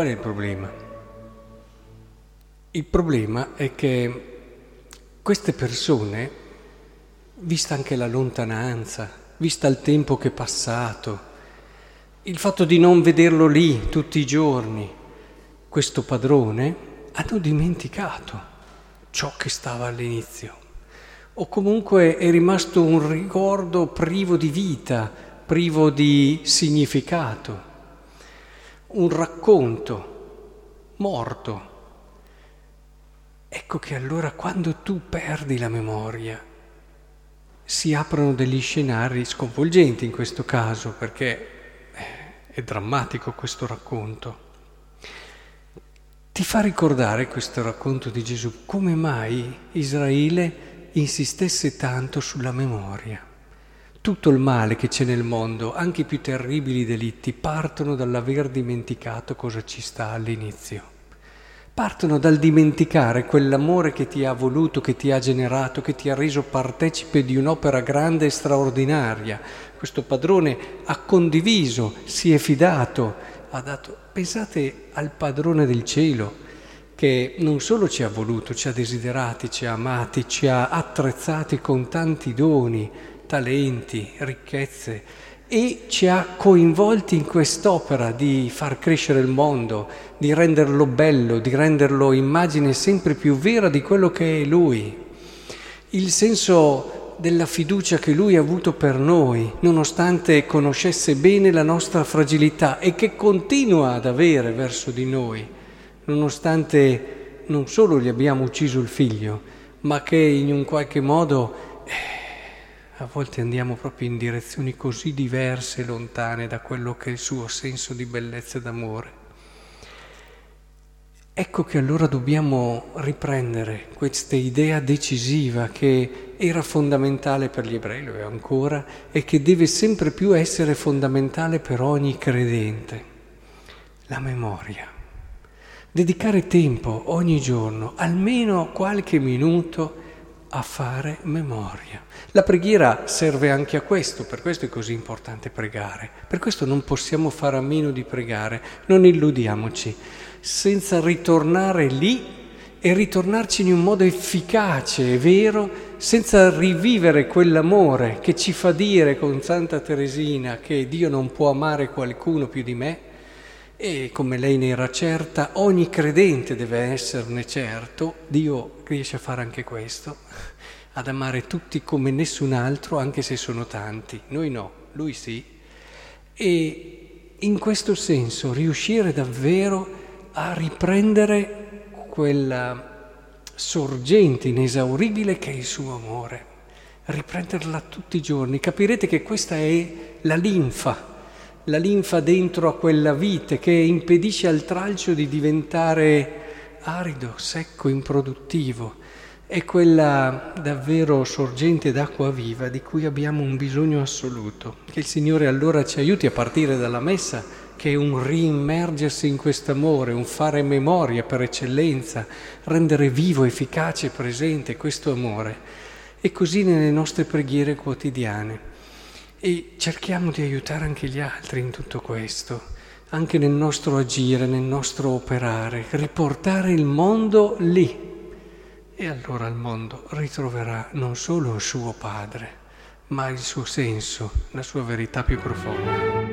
qual è il problema? Il problema è che queste persone, vista anche la lontananza, vista il tempo che è passato, il fatto di non vederlo lì tutti i giorni, questo padrone, hanno dimenticato ciò che stava all'inizio, o comunque è rimasto un ricordo privo di vita, privo di significato, un racconto morto. Ecco che allora quando tu perdi la memoria si aprono degli scenari sconvolgenti in questo caso, perché è drammatico questo racconto. Ti fa ricordare questo racconto di Gesù come mai Israele insistesse tanto sulla memoria. Tutto il male che c'è nel mondo, anche i più terribili delitti, partono dall'aver dimenticato cosa ci sta all'inizio. Partono dal dimenticare quell'amore che ti ha voluto, che ti ha generato, che ti ha reso partecipe di un'opera grande e straordinaria. Questo padrone ha condiviso, si è fidato, ha dato. Pensate al padrone del cielo che non solo ci ha voluto, ci ha desiderati, ci ha amati, ci ha attrezzati con tanti doni, talenti, ricchezze e ci ha coinvolti in quest'opera di far crescere il mondo, di renderlo bello, di renderlo immagine sempre più vera di quello che è Lui. Il senso della fiducia che Lui ha avuto per noi, nonostante conoscesse bene la nostra fragilità e che continua ad avere verso di noi, nonostante non solo gli abbiamo ucciso il figlio, ma che in un qualche modo a volte andiamo proprio in direzioni così diverse e lontane da quello che è il suo senso di bellezza e d'amore. Ecco che allora dobbiamo riprendere questa idea decisiva che era fondamentale per gli ebrei, lo è ancora, e che deve sempre più essere fondamentale per ogni credente. La memoria. Dedicare tempo ogni giorno, almeno qualche minuto, a fare memoria. La preghiera serve anche a questo, per questo è così importante pregare. Per questo non possiamo fare a meno di pregare, non illudiamoci. Senza ritornare lì e ritornarci in un modo efficace e vero, senza rivivere quell'amore che ci fa dire con Santa Teresina che Dio non può amare qualcuno più di me, e come lei ne era certa, ogni credente deve esserne certo, Dio riesce a fare anche questo, ad amare tutti come nessun altro, anche se sono tanti, noi no, Lui sì, e in questo senso riuscire davvero a riprendere quella sorgente inesauribile che è il suo amore, riprenderla tutti i giorni. Capirete che questa è la linfa dentro a quella vite che impedisce al tralcio di diventare arido, secco, improduttivo. È quella davvero sorgente d'acqua viva di cui abbiamo un bisogno assoluto. Che il Signore allora ci aiuti a partire dalla Messa, che è un riimmergersi in quest'amore, un fare memoria per eccellenza, rendere vivo, efficace e presente questo amore. E così nelle nostre preghiere quotidiane. E cerchiamo di aiutare anche gli altri in tutto questo, anche nel nostro agire, nel nostro operare, riportare il mondo lì. E allora il mondo ritroverà non solo il suo Padre, ma il suo senso, la sua verità più profonda.